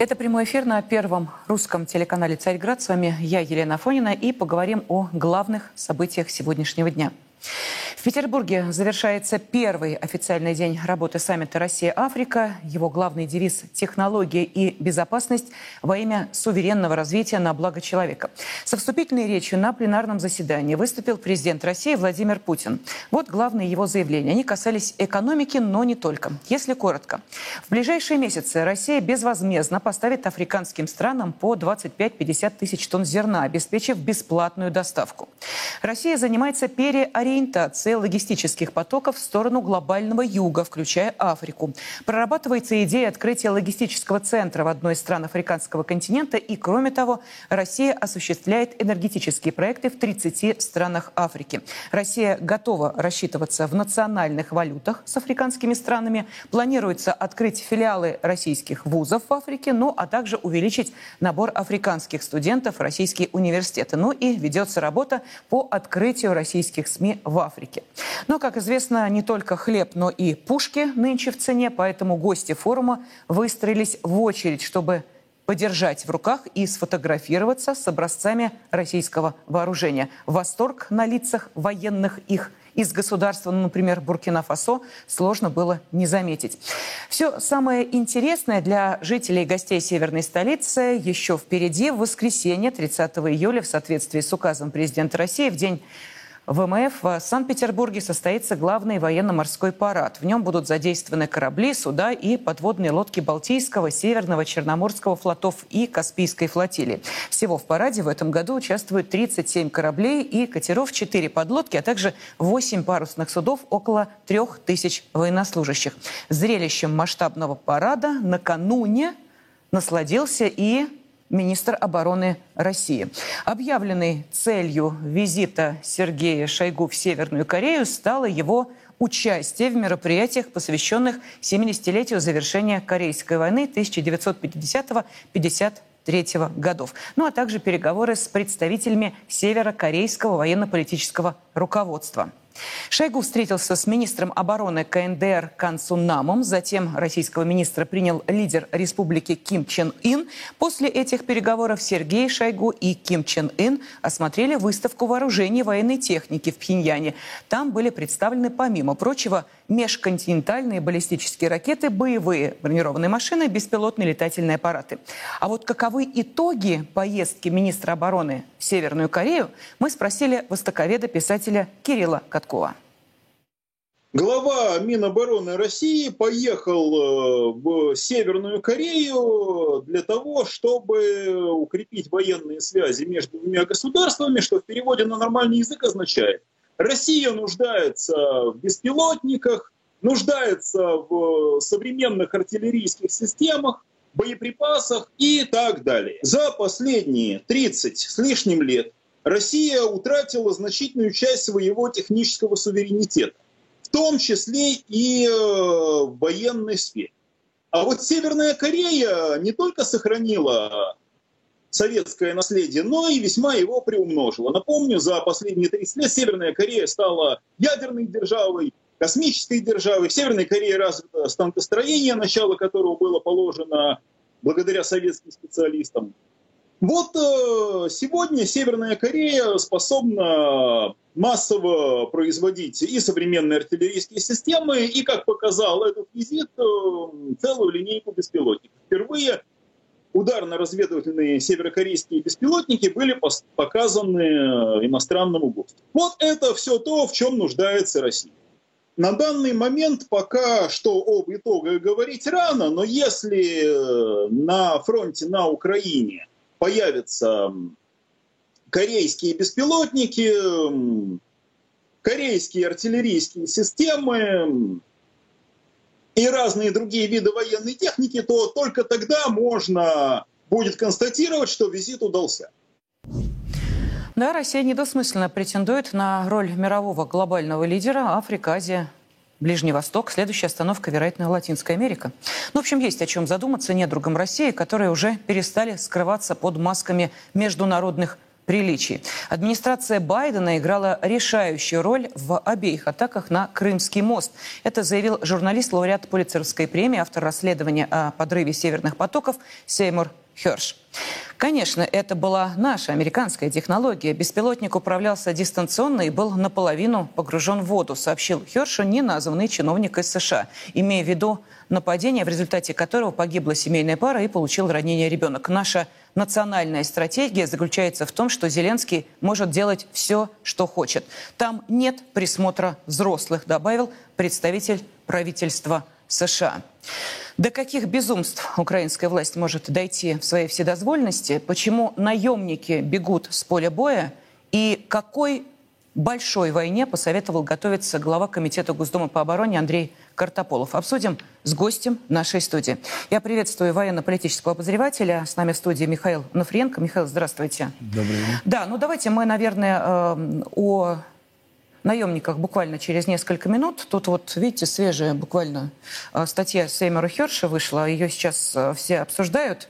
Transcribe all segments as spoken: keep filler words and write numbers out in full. Это прямой эфир на первом русском телеканале «Царьград». С вами я, Елена Афонина, и поговорим о главных событиях сегодняшнего дня. В Петербурге завершается первый официальный день работы саммита «Россия-Африка». Его главный девиз – технология и безопасность во имя суверенного развития на благо человека. Со вступительной речью на пленарном заседании выступил президент России Владимир Путин. Вот главные его заявления. Они касались экономики, но не только. Если коротко, в ближайшие месяцы Россия безвозмездно поставит африканским странам по двадцать пять-пятьдесят тысяч тонн зерна, обеспечив бесплатную доставку. Россия занимается переориентацией логистических потоков в сторону глобального юга, включая Африку. Прорабатывается идея открытия логистического центра в одной из стран африканского континента. И, кроме того, Россия осуществляет энергетические проекты в тридцати странах Африки. Россия готова рассчитываться в национальных валютах с африканскими странами. Планируется открыть филиалы российских вузов в Африке, ну а также увеличить набор африканских студентов в российские университеты. Ну и ведется работа по открытию российских СМИ в Африке. Но, как известно, не только хлеб, но и пушки нынче в цене, поэтому гости форума выстроились в очередь, чтобы подержать в руках и сфотографироваться с образцами российского вооружения. Восторг на лицах военных их из государства, например, Буркина-Фасо, сложно было не заметить. Все самое интересное для жителей и гостей северной столицы еще впереди. В воскресенье, тридцатого июля, в соответствии с указом президента России, в день ВМФ в Санкт-Петербурге состоится главный военно-морской парад. В нем будут задействованы корабли, суда и подводные лодки Балтийского, Северного, Черноморского флотов и Каспийской флотилии. Всего в параде в этом году участвуют тридцать семь кораблей и катеров, четыре подлодки, а также восемь парусных судов, около трёх тысяч военнослужащих. Зрелищем масштабного парада накануне насладился и министр обороны России. Объявленной целью визита Сергея Шойгу в Северную Корею стало его участие в мероприятиях, посвященных семидесятилетию завершения Корейской войны тысяча девятьсот пятидесятого — пятьдесят третьего годов. Ну а также переговоры с представителями северокорейского военно-политического руководства. Шойгу встретился с министром обороны КНДР Кан Сунамом, затем российского министра принял лидер республики Ким Чен Ын. После этих переговоров Сергей Шойгу и Ким Чен Ын осмотрели выставку вооружений и военной техники в Пхеньяне. Там были представлены, помимо прочего, межконтинентальные баллистические ракеты, боевые бронированные машины, беспилотные летательные аппараты. А вот каковы итоги поездки министра обороны в Северную Корею, мы спросили востоковеда-писателя Кирилла Катковского. Глава Минобороны России поехал в Северную Корею для того, чтобы укрепить военные связи между двумя государствами, что в переводе на нормальный язык означает: Россия нуждается в беспилотниках, нуждается в современных артиллерийских системах, боеприпасах и так далее. За последние тридцать с лишним лет Россия утратила значительную часть своего технического суверенитета, в том числе и в военной сфере. А вот Северная Корея не только сохранила советское наследие, но и весьма его приумножила. Напомню, за последние тридцать лет Северная Корея стала ядерной державой, космической державой. В Северной Корее развито станкостроение, начало которого было положено благодаря советским специалистам. Вот сегодня Северная Корея способна массово производить и современные артиллерийские системы, и, как показал этот визит, целую линейку беспилотников. Впервые ударно-разведывательные северокорейские беспилотники были показаны иностранному гостю. Вот это все то, в чем нуждается Россия. На данный момент пока что об итогах говорить рано, но если на фронте на Украине появятся корейские беспилотники, корейские артиллерийские системы и разные другие виды военной техники, то только тогда можно будет констатировать, что визит удался. Да, Россия недвусмысленно претендует на роль мирового глобального лидера. Африка, Азия, Ближний Восток. Следующая остановка, вероятно, Латинская Америка. Ну, в общем, есть о чем задуматься недругам России, которые уже перестали скрываться под масками международных приличий. Администрация Байдена играла решающую роль в обеих атаках на Крымский мост. Это заявил журналист, лауреат Пулитцеровской премии, автор расследования о подрыве северных потоков Сеймур Херш. Конечно, это была наша американская технология. Беспилотник управлялся дистанционно и был наполовину погружен в воду, сообщил Хершу неназванный чиновник из США, имея в виду нападение, в результате которого погибла семейная пара и получил ранение ребенок. Наша национальная стратегия заключается в том, что Зеленский может делать все, что хочет. Там нет присмотра взрослых, добавил представитель правительства США. До каких безумств украинская власть может дойти в своей вседозвольности? Почему наемники бегут с поля боя? И какой большой войне посоветовал готовиться глава Комитета Госдумы по обороне Андрей Картаполов? Обсудим с гостем нашей студии. Я приветствую военно-политического обозревателя. С нами в студии Михаил Нафриенко. Михаил, здравствуйте. Добрый день. Да, ну давайте мы, наверное, о... наемниках буквально через несколько минут. Тут вот, видите, свежая буквально статья Сеймура Херша вышла. Ее сейчас все обсуждают.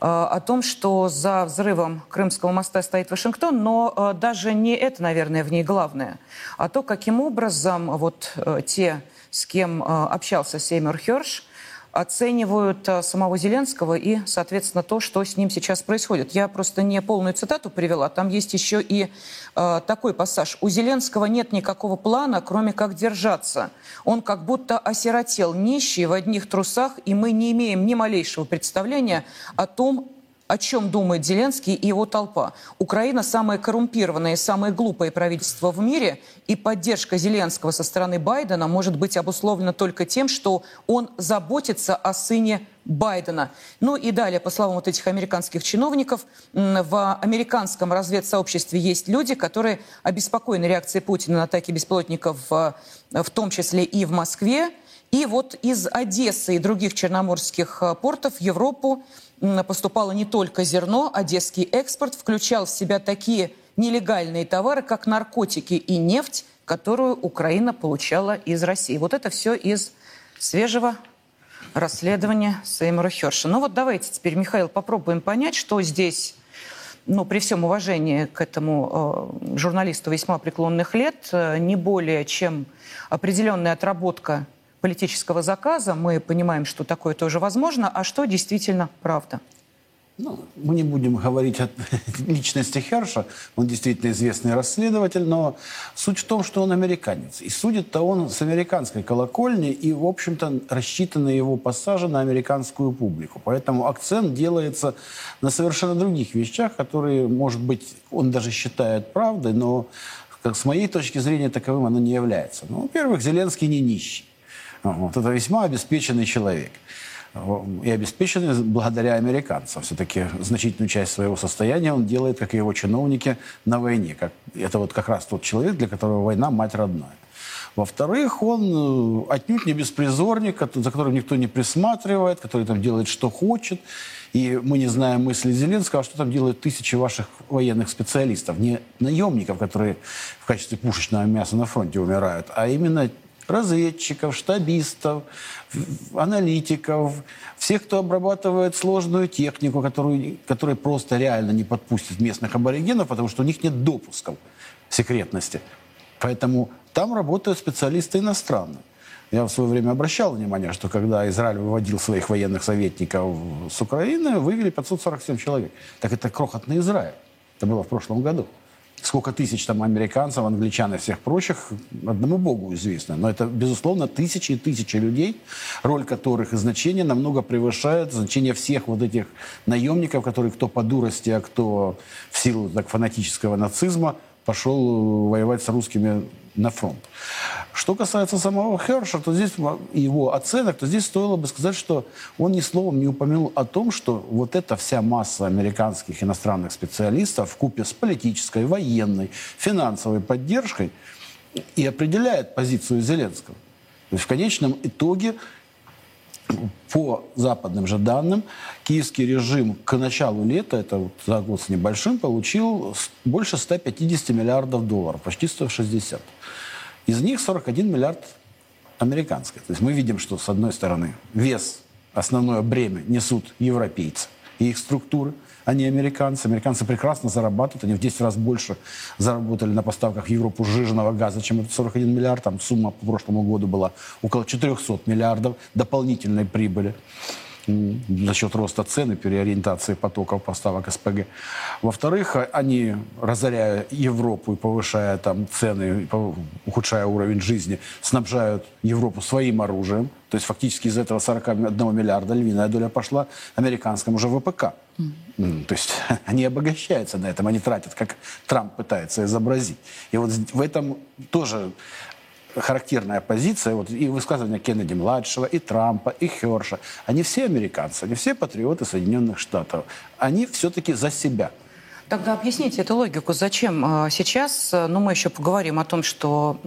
О том, что за взрывом Крымского моста стоит Вашингтон. Но даже не это, наверное, в ней главное. А то, каким образом вот те, с кем общался Сеймур Херш, оценивают самого Зеленского и, соответственно, то, что с ним сейчас происходит. Я просто не полную цитату привела. Там есть еще и э, такой пассаж. «У Зеленского нет никакого плана, кроме как держаться. Он как будто осиротел, нищий, в одних трусах, и мы не имеем ни малейшего представления о том, о чем думает Зеленский и его толпа. Украина – самое коррумпированное и самое глупое правительство в мире, и поддержка Зеленского со стороны Байдена может быть обусловлена только тем, что он заботится о сыне Байдена». Ну и далее, по словам вот этих американских чиновников, в американском разведсообществе есть люди, которые обеспокоены реакцией Путина на атаки беспилотников, в том числе и в Москве. И вот из Одессы и других черноморских портов в Европу поступало не только зерно. Одесский экспорт включал в себя такие нелегальные товары, как наркотики и нефть, которую Украина получала из России. Вот это все из свежего расследования Сеймура Херша. Ну вот давайте теперь, Михаил, попробуем понять, что здесь, ну, при всем уважении к этому э, журналисту весьма преклонных лет, э, не более чем определенная отработка политического заказа. Мы понимаем, что такое тоже возможно, а что действительно правда? Ну, мы не будем говорить о личности Херша, он действительно известный расследователь, но суть в том, что он американец. И судит-то он с американской колокольни, и, в общем-то, рассчитаны его пассажи на американскую публику. Поэтому акцент делается на совершенно других вещах, которые, может быть, он даже считает правдой, но, как с моей точки зрения, таковым оно не является. Ну, во-первых, Зеленский не нищий. Вот, это весьма обеспеченный человек. И обеспеченный благодаря американцам. Все-таки значительную часть своего состояния он делает, как и его чиновники, на войне. Как, это вот как раз тот человек, для которого война мать родная. Во-вторых, он отнюдь не беспризорник, за которым никто не присматривает, который там делает, что хочет. И мы не знаем мысли Зеленского, что там делают тысячи ваших военных специалистов. Не наемников, которые в качестве пушечного мяса на фронте умирают, а именно разведчиков, штабистов, аналитиков, всех, кто обрабатывает сложную технику, которую, которой просто реально не подпустят местных аборигенов, потому что у них нет допусков секретности. Поэтому там работают специалисты иностранные. Я в свое время обращал внимание, что когда Израиль выводил своих военных советников с Украины, вывели пятьсот сорок семь человек. Так это крохотный Израиль. Это было в прошлом году. Сколько тысяч там американцев, англичан и всех прочих, одному богу известно. Но это, безусловно, тысячи и тысячи людей, роль которых и значение намного превышает значение всех вот этих наемников, которые кто по дурости, а кто в силу так, фанатического нацизма пошел воевать с русскими на фронт. Что касается самого Херша, то здесь его оценок, то здесь стоило бы сказать, что он ни словом не упомянул о том, что вот эта вся масса американских иностранных специалистов вкупе с политической, военной, финансовой поддержкой и определяет позицию Зеленского. То есть в конечном итоге, по западным же данным, киевский режим к началу лета, это вот за год с небольшим, получил больше сто пятьдесят миллиардов долларов, почти сто шестьдесят. Из них сорок один миллиард американских. То есть мы видим, что, с одной стороны, вес, основное бремя несут европейцы, и их структуры, а не американцы. Американцы прекрасно зарабатывают, они в десять раз больше заработали на поставках в Европу сжиженного газа, чем это сорок один миллиард. Там сумма по прошлому году была около четырехсот миллиардов дополнительной прибыли за счет роста цен и переориентации потоков поставок СПГ. Во-вторых, они, разоряя Европу и повышая там цены, ухудшая уровень жизни, снабжают Европу своим оружием. То есть фактически из этого сорока одного миллиарда львиная доля пошла американскому же ВПК. Mm. То есть они обогащаются на этом, они тратят, как Трамп пытается изобразить. И вот в этом тоже характерная позиция, вот, и высказывания Кеннеди-младшего, и Трампа, и Херша. Они все американцы, они все патриоты Соединенных Штатов. Они все-таки за себя. Тогда объясните эту логику. Зачем сейчас, ну мы еще поговорим о том, что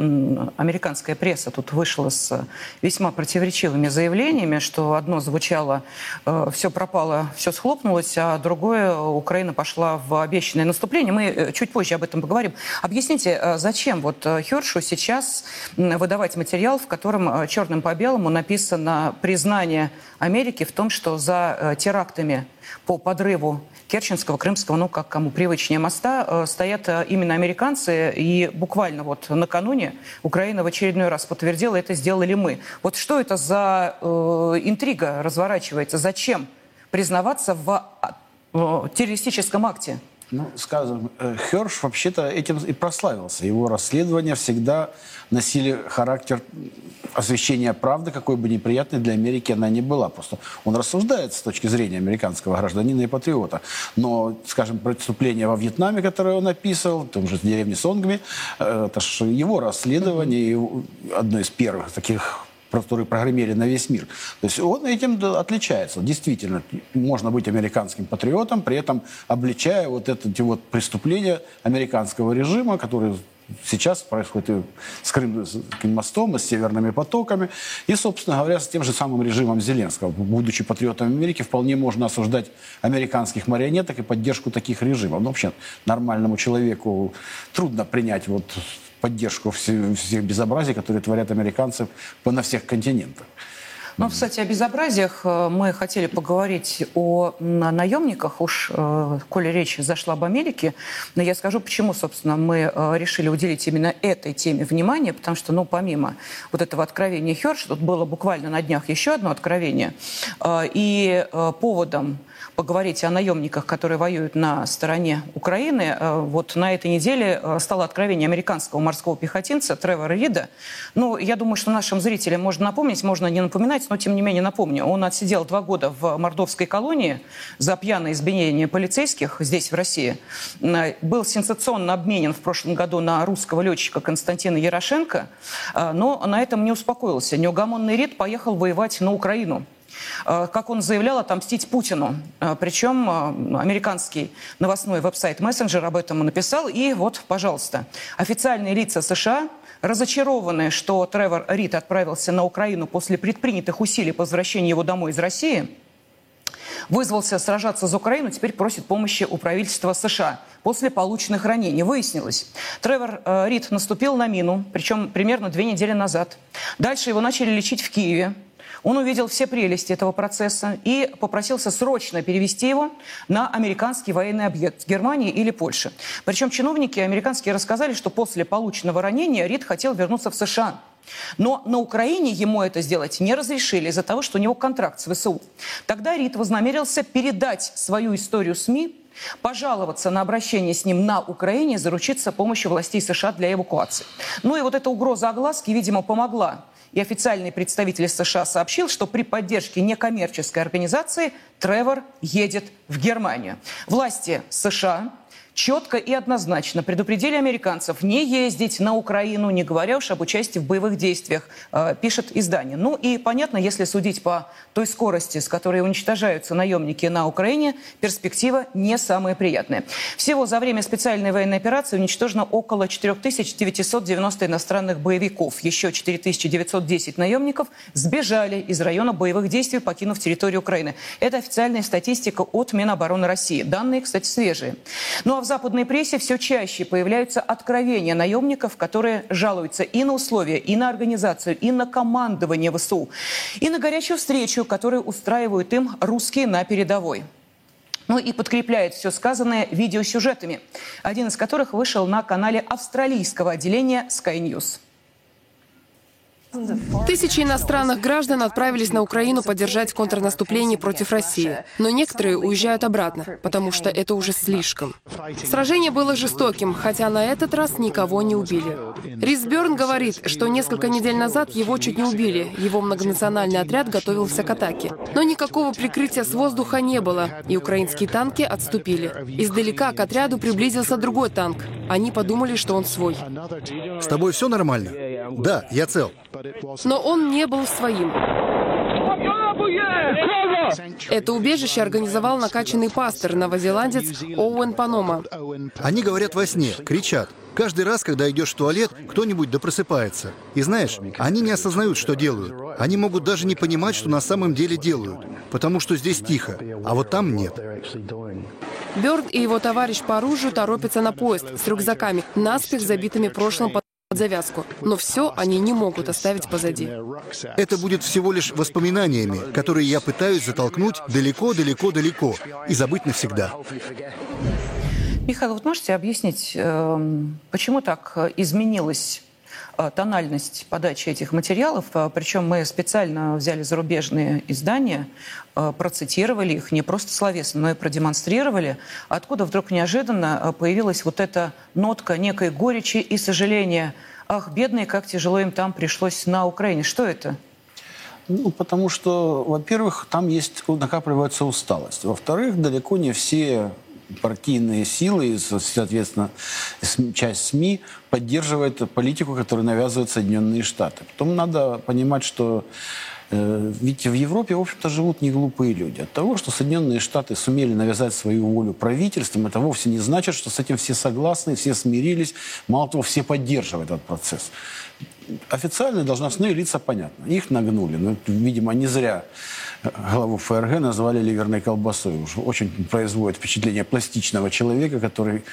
американская пресса тут вышла с весьма противоречивыми заявлениями, что одно звучало «все пропало, все схлопнулось», а другое «Украина пошла в обещанное наступление». Мы чуть позже об этом поговорим. Объясните, зачем вот Хершу сейчас выдавать материал, в котором черным по белому написано признание Америки в том, что за терактами по подрыву Керченского, Крымского, ну как кому привычнее, моста, стоят именно американцы. И буквально вот накануне Украина в очередной раз подтвердила, это сделали мы. Вот что это за э, интрига разворачивается? Зачем признаваться в э, террористическом акте? Ну, скажем, Херш вообще-то этим и прославился. Его расследования всегда носили характер освещения правды, какой бы неприятной для Америки она ни была. Просто он рассуждает с точки зрения американского гражданина и патриота. Но, скажем, преступление во Вьетнаме, которое он описывал, в том же деревне Сонгми, это же его расследование, одно из первых таких, которые прогремели на весь мир. То есть он этим отличается. Действительно, можно быть американским патриотом, при этом обличая вот эти вот преступления американского режима, которые сейчас происходят и с Крымским мостом, и с северными потоками, и, собственно говоря, с тем же самым режимом Зеленского. Будучи патриотом Америки, вполне можно осуждать американских марионеток и поддержку таких режимов. Но вообще нормальному человеку трудно принять вот поддержку всех, всех безобразий, которые творят американцы на всех континентах. Ну, кстати, о безобразиях мы хотели поговорить о наемниках, уж, коли речь зашла об Америке. Но я скажу, почему, собственно, мы решили уделить именно этой теме внимание, потому что, ну, помимо вот этого откровения Херша, тут было буквально на днях еще одно откровение. И поводом поговорить о наемниках, которые воюют на стороне Украины, вот на этой неделе стало откровение американского морского пехотинца Тревора Рида. Ну, я думаю, что нашим зрителям можно напомнить, можно не напоминать, но тем не менее напомню. Он отсидел два года в мордовской колонии за пьяное избиение полицейских здесь, в России. Был сенсационно обменен в прошлом году на русского летчика Константина Ярошенко, но на этом не успокоился. Неугомонный Рид поехал воевать на Украину. Как он заявлял, отомстить Путину. Причем американский новостной веб-сайт Messenger об этом написал. И вот, пожалуйста, официальные лица США разочарованы, что Тревор Рид отправился на Украину после предпринятых усилий по возвращению его домой из России. Вызвался сражаться за Украину, теперь просит помощи у правительства США. После полученных ранений выяснилось, Тревор Рид наступил на мину, причем примерно две недели назад. Дальше его начали лечить в Киеве. Он увидел все прелести этого процесса и попросился срочно перевести его на американский военный объект Германии или Польши. Причем чиновники американские рассказали, что после полученного ранения Рид хотел вернуться в США. Но на Украине ему это сделать не разрешили из-за того, что у него контракт с ВСУ. Тогда Рид вознамерился передать свою историю СМИ, пожаловаться на обращение с ним на Украине, заручиться помощью властей США для эвакуации. Ну и вот эта угроза огласки, видимо, помогла. И официальный представитель США сообщил, что при поддержке некоммерческой организации Тревор едет в Германию. Власти США четко и однозначно предупредили американцев не ездить на Украину, не говоря уж об участии в боевых действиях, пишет издание. Ну и понятно, если судить по той скорости, с которой уничтожаются наемники на Украине, перспектива не самая приятная. Всего за время специальной военной операции уничтожено около четыре тысячи девятьсот девяносто иностранных боевиков. Еще четыре тысячи девятьсот десять наемников сбежали из района боевых действий, покинув территорию Украины. Это официальная статистика от Минобороны России. Данные, кстати, свежие. Ну а в западной прессе все чаще появляются откровения наемников, которые жалуются и на условия, и на организацию, и на командование ВСУ, и на горячую встречу, которую устраивают им русские на передовой. ну и подкрепляет все сказанное видеосюжетами, один из которых вышел на канале австралийского отделения Sky News. Тысячи иностранных граждан отправились на Украину поддержать контрнаступление против России. Но некоторые уезжают обратно, потому что это уже слишком. Сражение было жестоким, хотя на этот раз никого не убили. Рис Бёрн говорит, что несколько недель назад его чуть не убили. Его многонациональный отряд готовился к атаке. Но никакого прикрытия с воздуха не было, и украинские танки отступили. Издалека к отряду приблизился другой танк. Они подумали, что он свой. С тобой все нормально? Да, я цел. Но он не был своим. Это убежище организовал накачанный пастор, новозеландец Оуэн Панома. Они говорят во сне, кричат. Каждый раз, когда идешь в туалет, кто-нибудь да просыпается. И знаешь, они не осознают, что делают. Они могут даже не понимать, что на самом деле делают, потому что здесь тихо, а вот там нет. Бёрн и его товарищ по оружию торопятся на поезд с рюкзаками, наспех забитыми прошлым под завязку. Но все они не могут оставить позади. Это будет всего лишь воспоминаниями, которые я пытаюсь затолкнуть далеко-далеко-далеко и забыть навсегда. Михаил, вот можете объяснить, почему так изменилась тональность подачи этих материалов? Причем мы специально взяли зарубежные издания, процитировали их не просто словесно, но и продемонстрировали. Откуда вдруг неожиданно появилась вот эта нотка некой горечи и сожаления? Ах, бедные, как тяжело им там пришлось на Украине. Что это? Ну, потому что, во-первых, там есть, накапливается усталость. Во-вторых, далеко не все партийные силы и, соответственно, часть СМИ поддерживает политику, которую навязывают Соединенные Штаты. Потом надо понимать, что э, ведь в Европе, в общем-то, живут не глупые люди. От того, что Соединенные Штаты сумели навязать свою волю правительствам, это вовсе не значит, что с этим все согласны, все смирились, мало того, все поддерживают этот процесс. Официально должностные лица, понятно, их нагнули. Но, видимо, не зря главу ФРГ назвали ливерной колбасой. Уж очень производит впечатление пластичного человека, который,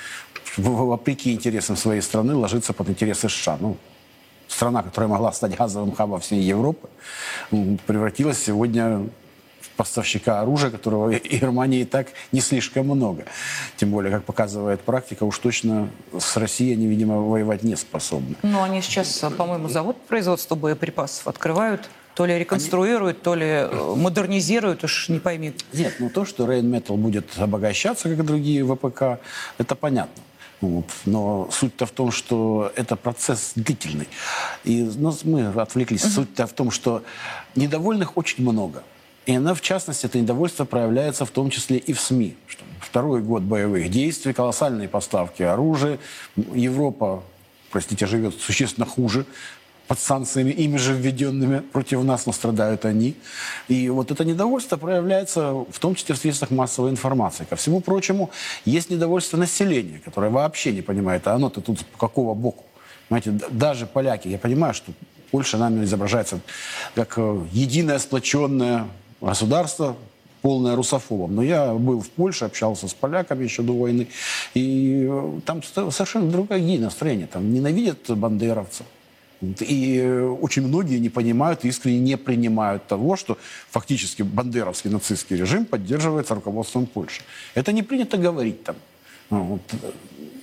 вопреки интересам своей страны, ложится под интересы США. Ну, страна, которая могла стать газовым хабом всей Европы, превратилась сегодня в поставщика оружия, которого в Германии и так не слишком много. Тем более, как показывает практика, уж точно с Россией они, видимо, воевать не способны. Но они сейчас, по-моему, завод производства боеприпасов открывают. То ли реконструируют, Они... то ли модернизируют, уж не пойми. Нет, ну то, что Рейнметал будет обогащаться, как и другие ВПК, это понятно. Вот. Но суть-то в том, что это процесс длительный. И, ну, мы отвлеклись. Uh-huh. Суть-то в том, что недовольных очень много. И она, в частности, это недовольство проявляется в том числе и в СМИ. Второй год боевых действий, колоссальные поставки оружия. Европа, простите, живет существенно хуже. Под санкциями, ими же введенными против нас, но страдают они. И вот это недовольство проявляется в том числе в средствах массовой информации. Ко всему прочему, есть недовольство населения, которое вообще не понимает, а оно-то тут какого боку. Понимаете, даже поляки, я понимаю, что Польша нами изображается как единое сплоченное государство, полное русофобом. Но я был в Польше, общался с поляками еще до войны, и там совершенно другие настроения. Там ненавидят бандеровцев. И очень многие не понимают, искренне не принимают того, что фактически бандеровский нацистский режим поддерживается руководством Польши. Это не принято говорить там. Вот.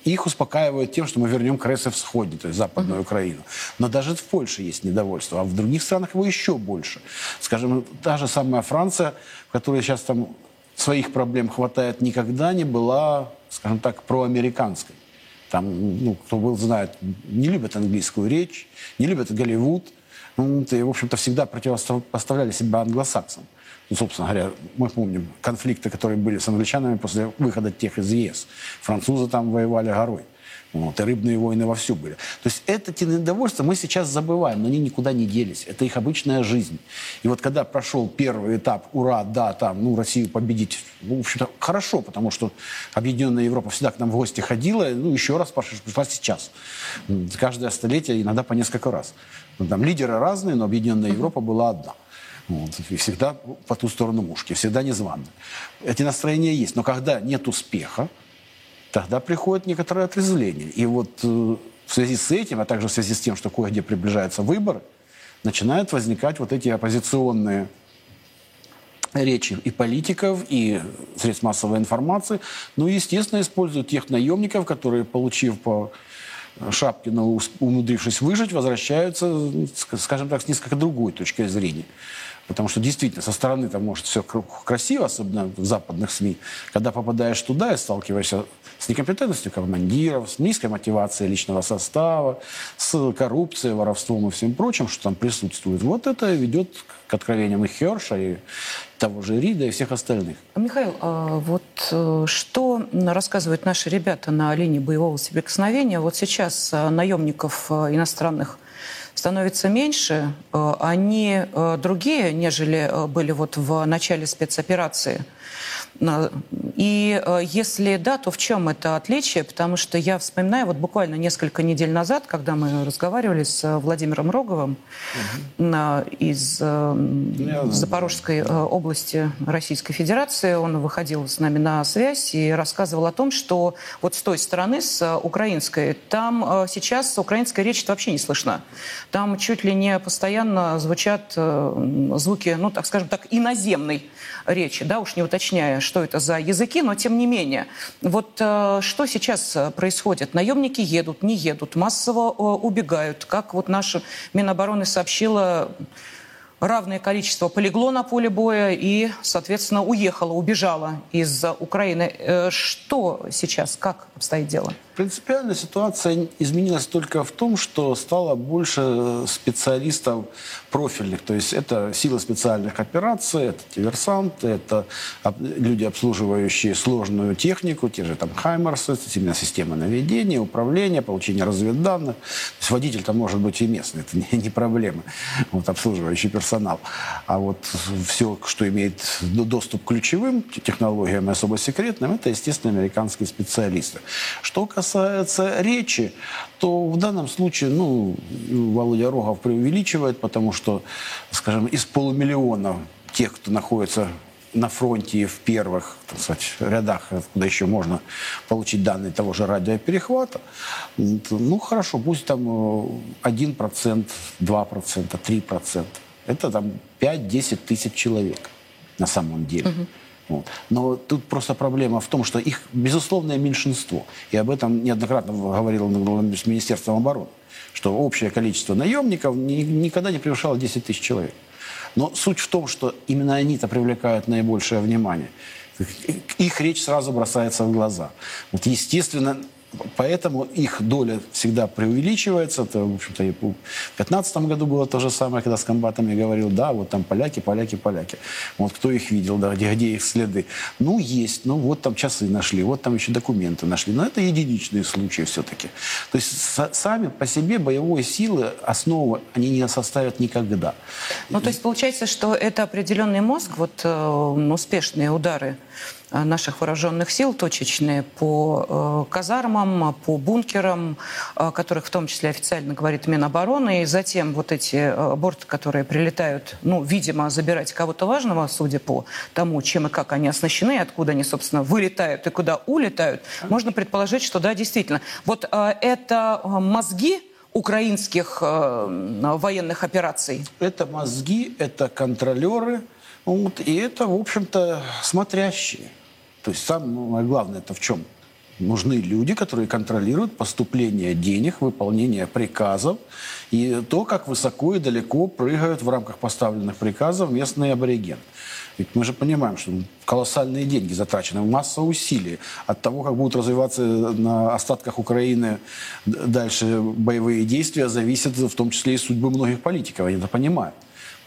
Их успокаивают тем, что мы вернем Кресс в Сходе, то есть Западную Украину. Но даже в Польше есть недовольство, а в других странах его еще больше. Скажем, та же самая Франция, в которой сейчас там своих проблем хватает, никогда не была, скажем так, проамериканской. Там, ну, кто был, знает, не любят английскую речь, не любят Голливуд. Ну, и, в общем-то, всегда противопоставляли себя англосаксам. Ну, собственно говоря, мы помним конфликты, которые были с англичанами после выхода тех из ЕС. Французы там воевали горой. Вот, и рыбные войны вовсю были. То есть это те недовольства мы сейчас забываем, но они никуда не делись. Это их обычная жизнь. И вот когда прошел первый этап, ура, да, там, ну, Россию победить, ну, в общем-то, хорошо, потому что Объединенная Европа всегда к нам в гости ходила, ну, еще раз пришла сейчас. Каждое столетие, иногда по несколько раз. Там лидеры разные, но Объединенная Европа была одна. Вот, и всегда по ту сторону мушки, всегда незваные. Эти настроения есть, но когда нет успеха, тогда приходит некоторое отрезвление. И вот э, в связи с этим, а также в связи с тем, что кое-где приближаются выборы, начинают возникать вот эти оппозиционные речи и политиков, и средств массовой информации. Ну и, естественно, используют тех наемников, которые, получив по шапке, но умудрившись выжить, возвращаются, скажем так, с несколько другой точки зрения. Потому что действительно со стороны там может все красиво, особенно в западных СМИ. Когда попадаешь туда и сталкиваешься с некомпетентностью командиров, с низкой мотивацией личного состава, с коррупцией, воровством и всем прочим, что там присутствует, вот это ведет к откровениям и Херша, и того же Рида, и всех остальных. Михаил, а вот что рассказывают наши ребята на линии боевого соприкосновения? Вот сейчас наемников иностранных становится меньше, они другие, нежели были вот в начале спецоперации. И если да, то в чем это отличие? Потому что я вспоминаю, вот буквально несколько недель назад, когда мы разговаривали с Владимиром Роговым угу. из Запорожской области Российской Федерации, он выходил с нами на связь и рассказывал о том, что вот с той стороны, с украинской, там сейчас украинская речь вообще не слышна. Там чуть ли не постоянно звучат звуки, ну, так скажем так, иноземной речи, да, уж не уточняя, что это за языки, но тем не менее. Вот что сейчас происходит? Наемники едут, не едут, массово убегают. Как вот наша Минобороны сообщила, равное количество полегло на поле боя и, соответственно, уехало, убежало из Украины. Что сейчас? Как обстоит дело? Принципиальная ситуация изменилась только в том, что стало больше специалистов профильных. То есть это силы специальных операций, это диверсанты, это люди, обслуживающие сложную технику, те же там хаймарсы, именно система наведения, управления, получение разведданных. То есть водитель-то может быть и местный, это не, не проблема, вот, обслуживающий персонал. А вот все, что имеет доступ к ключевым технологиям и особо секретным, это, естественно, американские специалисты. Что касается касается речи, то в данном случае, ну, Володя Рогов преувеличивает, потому что, скажем, из полумиллиона тех, кто находится на фронте и в первых, так сказать, рядах, куда еще можно получить данные того же радиоперехвата, ну, хорошо, пусть там один процент, два процента, три процента. Это там пять-десять тысяч человек на самом деле. Угу. Вот. Но тут просто проблема в том, что их безусловное меньшинство. И об этом неоднократно говорил с Министерством обороны, что общее количество наемников ни, никогда не превышало десять тысяч человек. Но суть в том, что именно они-то привлекают наибольшее внимание. Их речь сразу бросается в глаза. Вот естественно, поэтому их доля всегда преувеличивается. Это, в общем-то, и в две тысячи пятнадцатом году было то же самое, когда с комбатами говорил, да, вот там поляки, поляки, поляки. Вот кто их видел, да, где, где их следы. Ну, есть, ну, вот там часы нашли, вот там еще документы нашли. Но это единичные случаи все-таки. То есть с- сами по себе боевые силы, основы, они не составят никогда. Ну, то есть получается, что это определенный мозг, вот э, успешные удары наших вооруженных сил, точечные, по э, казармам, по бункерам, о которых в том числе официально говорит Минобороны, и затем вот эти э, борты, которые прилетают, ну, видимо, забирать кого-то важного, судя по тому, чем и как они оснащены, откуда они, собственно, вылетают и куда улетают, можно предположить, что да, действительно. Вот э, это мозги украинских э, военных операций? Это мозги, это контролеры, вот, и это, в общем-то, смотрящие. То есть самое главное это в чем? Нужны люди, которые контролируют поступление денег, выполнение приказов и то, как высоко и далеко прыгают в рамках поставленных приказов местные аборигены. Ведь мы же понимаем, что колоссальные деньги затрачены, масса усилий от того, как будут развиваться на остатках Украины дальше боевые действия, зависит в том числе и судьбы многих политиков, они это понимают.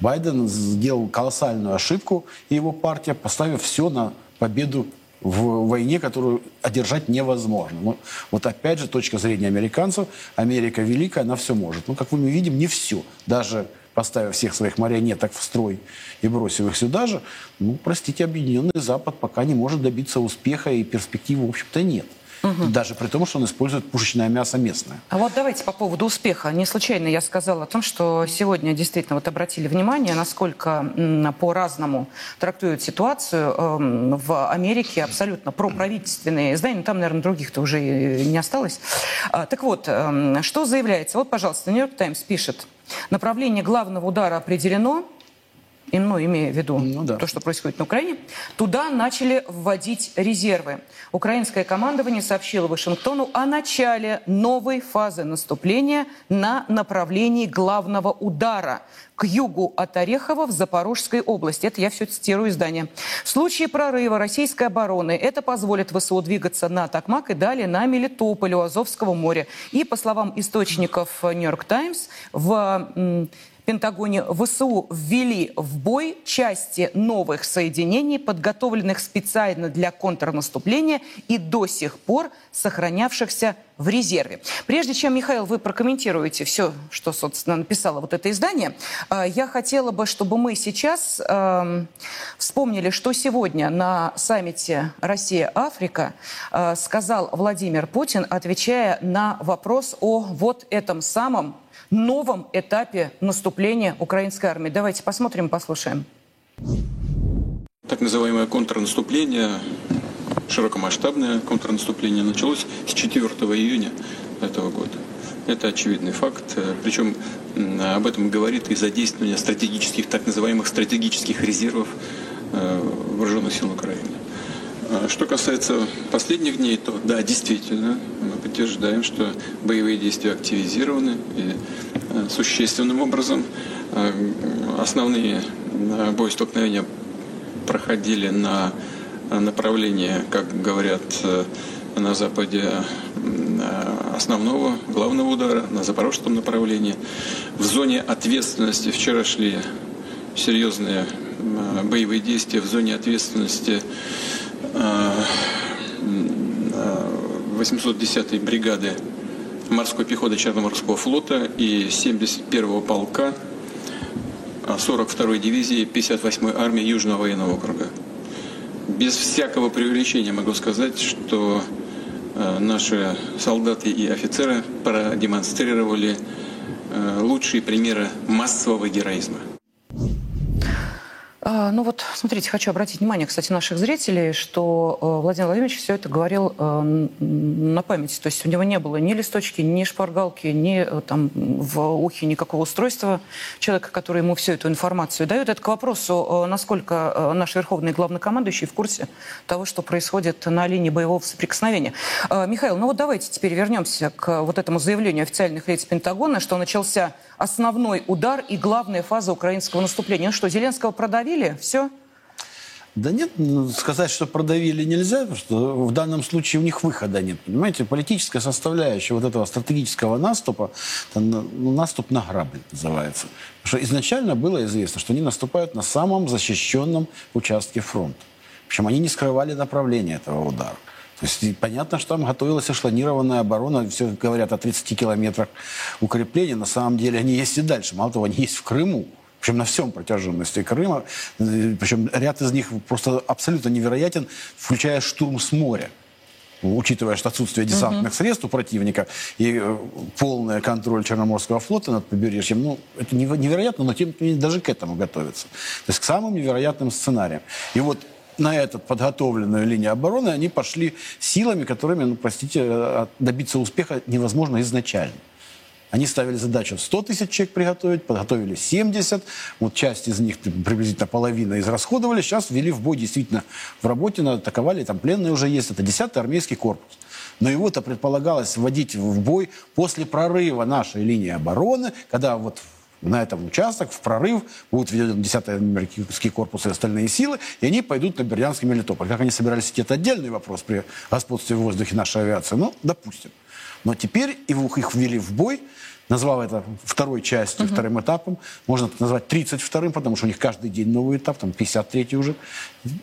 Байден сделал колоссальную ошибку, и его партия, поставив все на победу в войне, которую одержать невозможно. Ну, вот опять же, точка зрения американцев, Америка великая, она все может. Ну, как мы видим, не все. Даже поставив всех своих марионеток в строй и бросив их сюда же, ну, простите, Объединенный Запад пока не может добиться успеха, и перспективы, в общем-то, нет. Угу. Даже при том, что он использует пушечное мясо местное. А вот давайте по поводу успеха. Не случайно я сказала о том, что сегодня действительно вот обратили внимание, насколько по-разному трактуют ситуацию в Америке абсолютно проправительственные издания. Ну, там, наверное, других-то уже не осталось. Так вот, что заявляется? Вот, пожалуйста, Нью-Йорк Таймс пишет. Направление главного удара определено. ну, имея в виду ну, да. то, что происходит на Украине, туда начали вводить резервы. Украинское командование сообщило Вашингтону о начале новой фазы наступления на направлении главного удара к югу от Орехова в Запорожской области. Это я все цитирую издание. В случае прорыва российской обороны это позволит ВСУ двигаться на Токмак и далее на Мелитополь у Азовского моря. И, по словам источников «Нью-Йорк Таймс», в Пентагоне ВСУ ввели в бой части новых соединений, подготовленных специально для контрнаступления и до сих пор сохранявшихся в резерве. Прежде чем, Михаил, вы прокомментируете все, что, собственно, написало вот это издание, я хотела бы, чтобы мы сейчас э, вспомнили, что сегодня на саммите Россия-Африка э, сказал Владимир Путин, отвечая на вопрос о вот этом самом новом этапе наступления украинской армии. Давайте посмотрим и послушаем. Так называемое контрнаступление, широкомасштабное контрнаступление началось с четвёртого июня этого года. Это очевидный факт, причем об этом говорит и задействование стратегических, так называемых стратегических резервов вооруженных сил Украины. Что касается последних дней, то да, действительно, мы подтверждаем, что боевые действия активизированы и существенным образом. Основные боестолкновения проходили на направлении, как говорят на западе, основного, главного удара, на запорожском направлении. В зоне ответственности вчера шли серьезные боевые действия, в зоне ответственности восемьсот десятой бригады морской пехоты Черноморского флота и семьдесят первого полка сорок второй дивизии пятьдесят восьмой армии Южного военного округа. Без всякого преувеличения могу сказать, что наши солдаты и офицеры продемонстрировали лучшие примеры массового героизма. Ну вот, смотрите, хочу обратить внимание, кстати, наших зрителей, что Владимир Владимирович все это говорил на память. То есть у него не было ни листочки, ни шпаргалки, ни там в ухе никакого устройства человека, который ему всю эту информацию дает. Это к вопросу, насколько наш верховный главнокомандующий в курсе того, что происходит на линии боевого соприкосновения. Михаил, ну вот давайте теперь вернемся к вот этому заявлению официальных лиц Пентагона, что начался основной удар и главная фаза украинского наступления. Ну что, Зеленского продавили? Все? Да нет, сказать, что продавили, нельзя, потому что в данном случае у них выхода нет. Понимаете, политическая составляющая вот этого стратегического наступа, наступ на грабли называется. Потому что изначально было известно, что они наступают на самом защищенном участке фронта. Причем они не скрывали направление этого удара. То есть понятно, что там готовилась эшелонированная оборона. Все говорят о тридцати километрах укрепления. На самом деле они есть и дальше. Мало того, они есть в Крыму. Причем на всем протяженности Крыма. Причем ряд из них просто абсолютно невероятен, включая штурм с моря. Учитывая, что отсутствие десантных mm-hmm. средств у противника и полный контроль Черноморского флота над побережьем, ну, это невероятно, но тем не менее даже к этому готовится. То есть к самым невероятным сценариям. И вот на эту подготовленную линию обороны они пошли силами, которыми, ну, простите, добиться успеха невозможно изначально. Они ставили задачу сто тысяч человек приготовить, подготовили семьдесят. Вот часть из них приблизительно половина израсходовали. Сейчас ввели в бой, действительно, в работе, атаковали, там пленные уже есть. Это десятый армейский корпус. Но его-то предполагалось вводить в бой после прорыва нашей линии обороны, когда вот на этом участок в прорыв будут введены десятый армейский корпус и остальные силы, и они пойдут на Бердянск и Мелитополь. Как они собирались идти, это отдельный вопрос при господстве в воздухе нашей авиации. Ну, допустим. Но теперь их ввели в бой, назвав это второй частью, uh-huh. вторым этапом. Можно это назвать тридцать вторым, потому что у них каждый день новый этап, там пятьдесят третий уже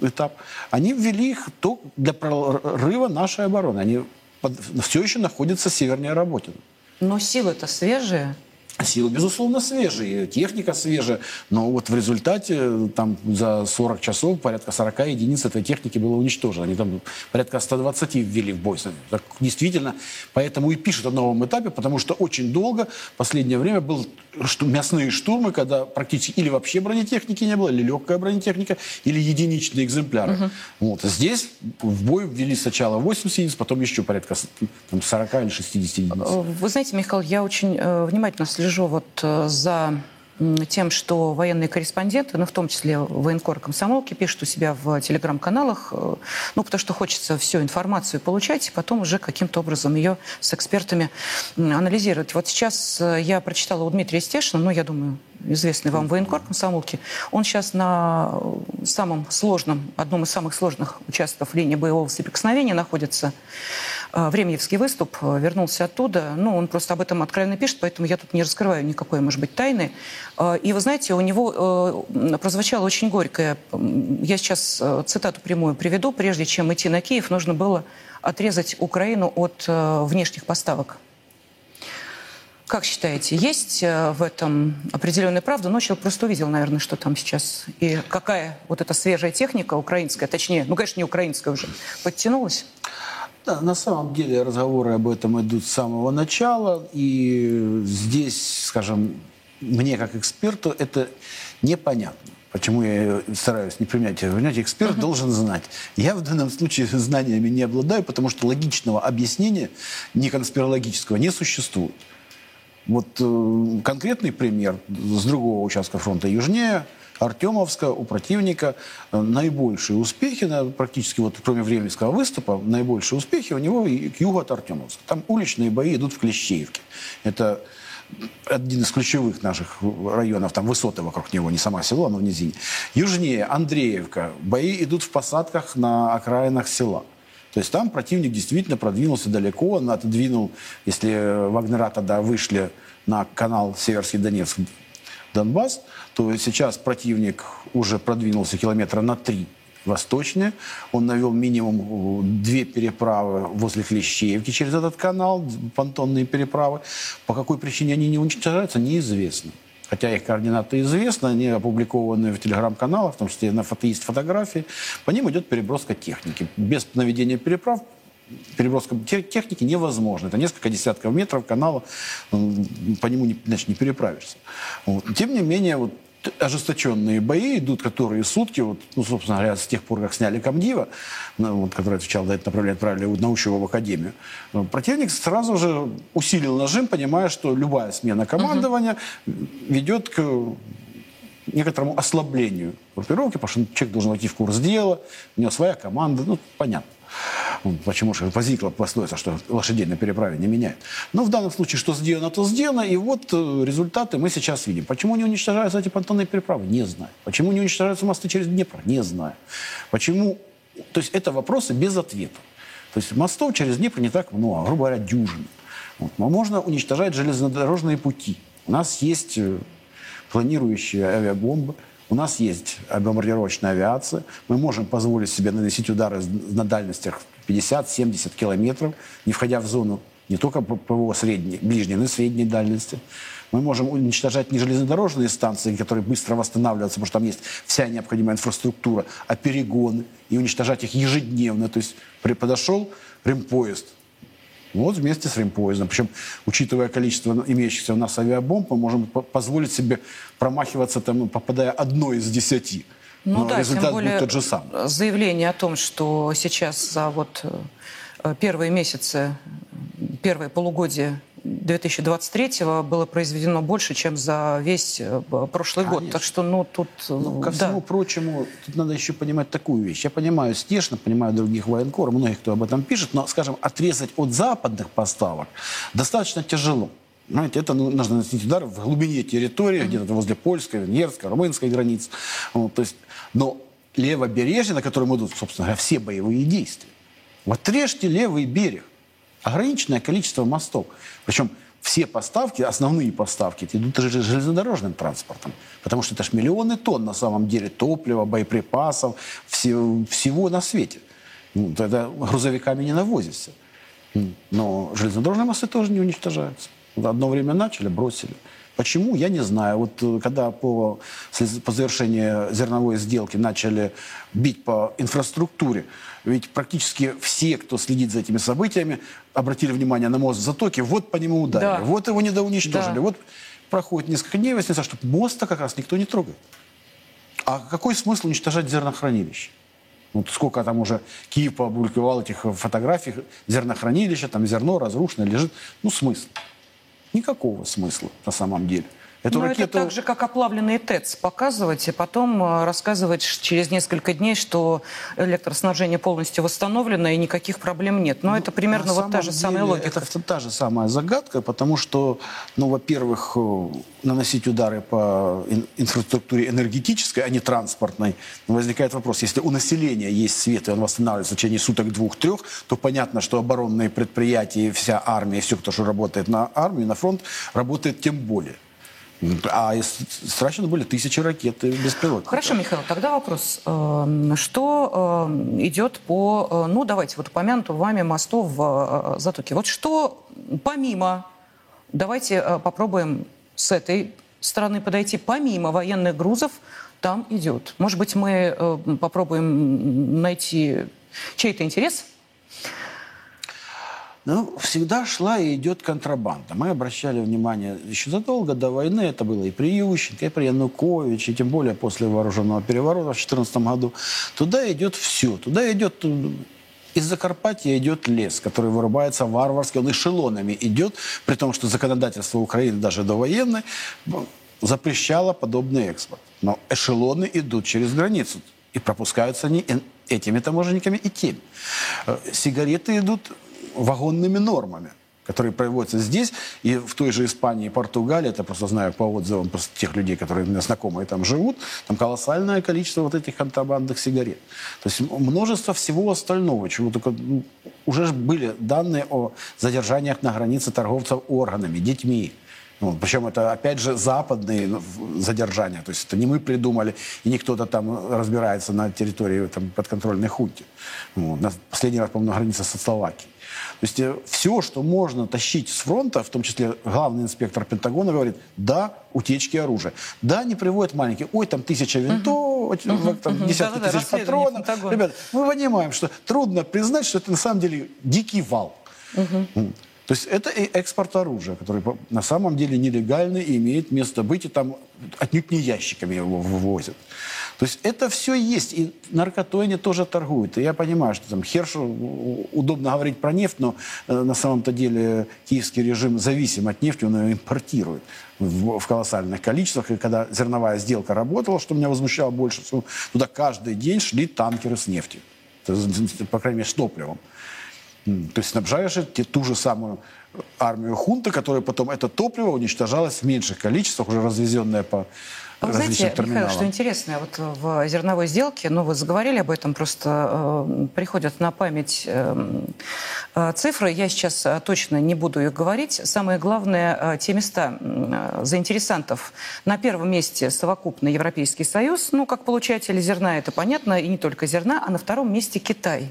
этап. Они ввели их только для прорыва нашей обороны. Они под, все еще находятся севернее Работино. Но силы-то свежие. Силы, безусловно, свежие, техника свежая, но вот в результате там за сорок часов порядка сорок единиц этой техники было уничтожено. Они там порядка сто двадцать ввели в бой. Так, действительно, поэтому и пишут о новом этапе, потому что очень долго, в последнее время, были мясные штурмы, когда практически или вообще бронетехники не было, или легкая бронетехника, или единичные экземпляры. Uh-huh. Вот. Здесь в бой ввели сначала восемьдесят единиц, потом еще порядка там, сорок или шестьдесят единиц. Вы знаете, Михаил, я очень э, внимательно слежу вот за тем, что военные корреспонденты, ну, в том числе военкоры комсомолки, пишут у себя в телеграм-каналах, ну, потому что хочется всю информацию получать и потом уже каким-то образом ее с экспертами анализировать. Вот сейчас я прочитала у Дмитрия Стешина, ну, я думаю, известный вам военкор комсомолки, он сейчас на самом сложном, одном из самых сложных участков линии боевого соприкосновения находится. Времьевский выступ, вернулся оттуда. Ну, он просто об этом откровенно пишет, поэтому я тут не раскрываю никакой, может быть, тайны. И вы знаете, у него прозвучало очень горькое. Я сейчас цитату прямую приведу. Прежде чем идти на Киев, нужно было отрезать Украину от внешних поставок. Как считаете, есть в этом определенная правда? Ну, человек просто увидел, наверное, что там сейчас. И какая вот эта свежая техника украинская, точнее, ну, конечно, не украинская уже, подтянулась? Да, на самом деле разговоры об этом идут с самого начала. И здесь, скажем, мне как эксперту это непонятно. Почему я стараюсь не применять? Понимаете, эксперт uh-huh. должен знать. Я в данном случае знаниями не обладаю, потому что логичного объяснения, не конспирологического, не существует. Вот э, конкретный пример с другого участка фронта южнее, Артемовска, у противника наибольшие успехи, практически вот кроме Временского выступа, наибольшие успехи у него и к югу от Артемовска. Там уличные бои идут в Клещеевке. Это один из ключевых наших районов, там высоты вокруг него, не сама село, оно в низине. Южнее, Андреевка, бои идут в посадках на окраинах села. То есть там противник действительно продвинулся далеко, он отодвинул, если вагнера тогда вышли на канал Северский Донецк, Донбасс, то сейчас противник уже продвинулся километра на три восточнее. Он навел минимум две переправы возле Клещеевки через этот канал, понтонные переправы. По какой причине они не уничтожаются, неизвестно. Хотя их координаты известны, они опубликованы в телеграм-каналах, в том числе на фото, есть фотографии. По ним идет переброска техники. Без наведения переправ переброска техники невозможна. Это несколько десятков метров канала, по нему не, значит, не переправишься. Вот. Тем не менее, вот, ожесточенные бои идут, которые сутки, вот, ну, собственно говоря, с тех пор, как сняли Камдива, ну, вот, который отвечал за это направление, отправили в Научную в академию, противник сразу же усилил нажим, понимая, что любая смена командования mm-hmm. ведет к некоторому ослаблению группировки, потому что человек должен войти в курс дела, у него своя команда, ну, понятно. Почему же возникла пословица, что лошадей на переправе не меняют. Но в данном случае, что сделано, то сделано. И вот результаты мы сейчас видим. Почему не уничтожаются эти понтонные переправы? Не знаю. Почему не уничтожаются мосты через Днепр? Не знаю. Почему? То есть это вопросы без ответа. То есть мостов через Днепр не так много, грубо говоря, дюжина. Вот. Но можно уничтожать железнодорожные пути. У нас есть планирующие авиабомбы. У нас есть бомбардировочная авиация. Мы можем позволить себе наносить удары на дальностях пятьдесят-семьдесят километров, не входя в зону не только ПВО средней, ближней, но и средней дальности. Мы можем уничтожать не железнодорожные станции, которые быстро восстанавливаются, потому что там есть вся необходимая инфраструктура, а перегоны, и уничтожать их ежедневно. То есть подошел ремпоезд. Вот вместе с ремпоездом. Причем, учитывая количество имеющихся у нас авиабомб, мы можем позволить себе промахиваться, там, попадая одной из десяти. Ну, но да, результат будет тот же самый. Заявление о том, что сейчас за вот первые месяцы, первое полугодие две тысячи двадцать третьего было произведено больше, чем за весь прошлый Конечно. год. Так что, ну, тут... Ну, ко да. всему прочему, тут надо еще понимать такую вещь. Я понимаю Стешина, понимаю других военкоров, многих, кто об этом пишет, но, скажем, отрезать от западных поставок достаточно тяжело. Знаете, это ну, нужно наносить удар в глубине территории, mm-hmm. где-то возле польской, венгерской, румынской границ. Вот, то есть, но левобережье, на котором идут, собственно говоря, все боевые действия. Отрежьте левый берег. Ограниченное количество мостов. Причем все поставки, основные поставки, идут железнодорожным транспортом. Потому что это ж миллионы тонн на самом деле топлива, боеприпасов, все, всего на свете. Ну, это грузовиками не навозится. Но железнодорожные мосты тоже не уничтожаются. Одно время начали, бросили. Почему, я не знаю. Вот когда по, по завершении зерновой сделки начали бить по инфраструктуре, ведь практически все, кто следит за этими событиями, обратили внимание на мост в Затоке, вот по нему ударили, да. вот его недоуничтожили. Да. Вот проходит несколько дней, выясняется, что мост-то как раз никто не трогает. А какой смысл уничтожать зернохранилище? Вот сколько там уже Киев опубликовал этих фотографий, зернохранилища, там зерно разрушено лежит. Ну, смысл. Никакого смысла на самом деле. Эту ракету... это так же, как оплавленный ТЭЦ показывать, и потом рассказывать через несколько дней, что электроснабжение полностью восстановлено и никаких проблем нет. Но ну, это примерно вот та же деле, самая логика. Это та же самая загадка, потому что, ну, во-первых, наносить удары по инфраструктуре энергетической, а не транспортной, возникает вопрос, если у населения есть свет, и он восстанавливается в течение суток, двух, трех, то понятно, что оборонные предприятия, вся армия, все, кто же работает на армию, на фронт, работает тем более. А страшно были тысячи ракет беспилотников. Хорошо, Михаил, тогда вопрос. Что идет по, ну, давайте, вот упомянутому вами мосту в Затоке. Вот что помимо, давайте попробуем с этой стороны подойти, помимо военных грузов там идет. Может быть, мы попробуем найти чей-то интерес? Ну, всегда шла и идет контрабанда. Мы обращали внимание еще задолго до войны, это было и при Ющенко, и при Януковиче, и тем более после вооруженного переворота в две тысячи четырнадцатом году. Туда идет все. Туда идет... Из Закарпатья идет лес, который вырубается варварски, он эшелонами идет, при том, что законодательство Украины даже довоенное запрещало подобный экспорт. Но эшелоны идут через границу, и пропускаются они этими таможенниками и теми. Сигареты идут... вагонными нормами, которые проводятся здесь и в той же Испании и Португалии. Это просто знаю по отзывам тех людей, которые у меня знакомые там живут. Там колоссальное количество вот этих контрабандных сигарет. То есть множество всего остального, чего только... Уже были данные о задержаниях на границе торговцев органами, детьми. Ну, причем это, опять же, западные задержания. То есть это не мы придумали, и не кто-то там разбирается на территории там, подконтрольной хунты. Ну, последний раз, по-моему, на границе со Словакией. То есть все, что можно тащить с фронта, в том числе главный инспектор Пентагона говорит, да, утечки оружия. Да, не приводят маленькие. Ой, там тысяча винтов, uh-huh. там uh-huh. десятки да, тысяч да, патронов. Ребята, мы понимаем, что трудно признать, что это на самом деле дикий вал. Uh-huh. То есть это и экспорт оружия, который на самом деле нелегальный и имеет место быть, и там отнюдь не ящиками его вывозят. То есть это все есть, и наркотой они тоже торгуют. И я понимаю, что там Хершу удобно говорить про нефть, но э, на самом-то деле киевский режим зависим от нефти, он ее импортирует в, в колоссальных количествах. И когда зерновая сделка работала, что меня возмущало больше всего, туда каждый день шли танкеры с нефтью, по крайней мере с топливом. То есть снабжаешь ту же самую армию хунты, которая потом это топливо уничтожалось в меньших количествах, уже развезенное по а различным терминалам. Вы знаете, Михаил, что интересно, вот в зерновой сделке, ну вы заговорили об этом, просто э, приходят на память э, э, цифры, я сейчас точно не буду их говорить. Самое главное, э, те места э, заинтересантов. На первом месте совокупно Европейский Союз, ну как получатель зерна, это понятно, и не только зерна, а на втором месте Китай.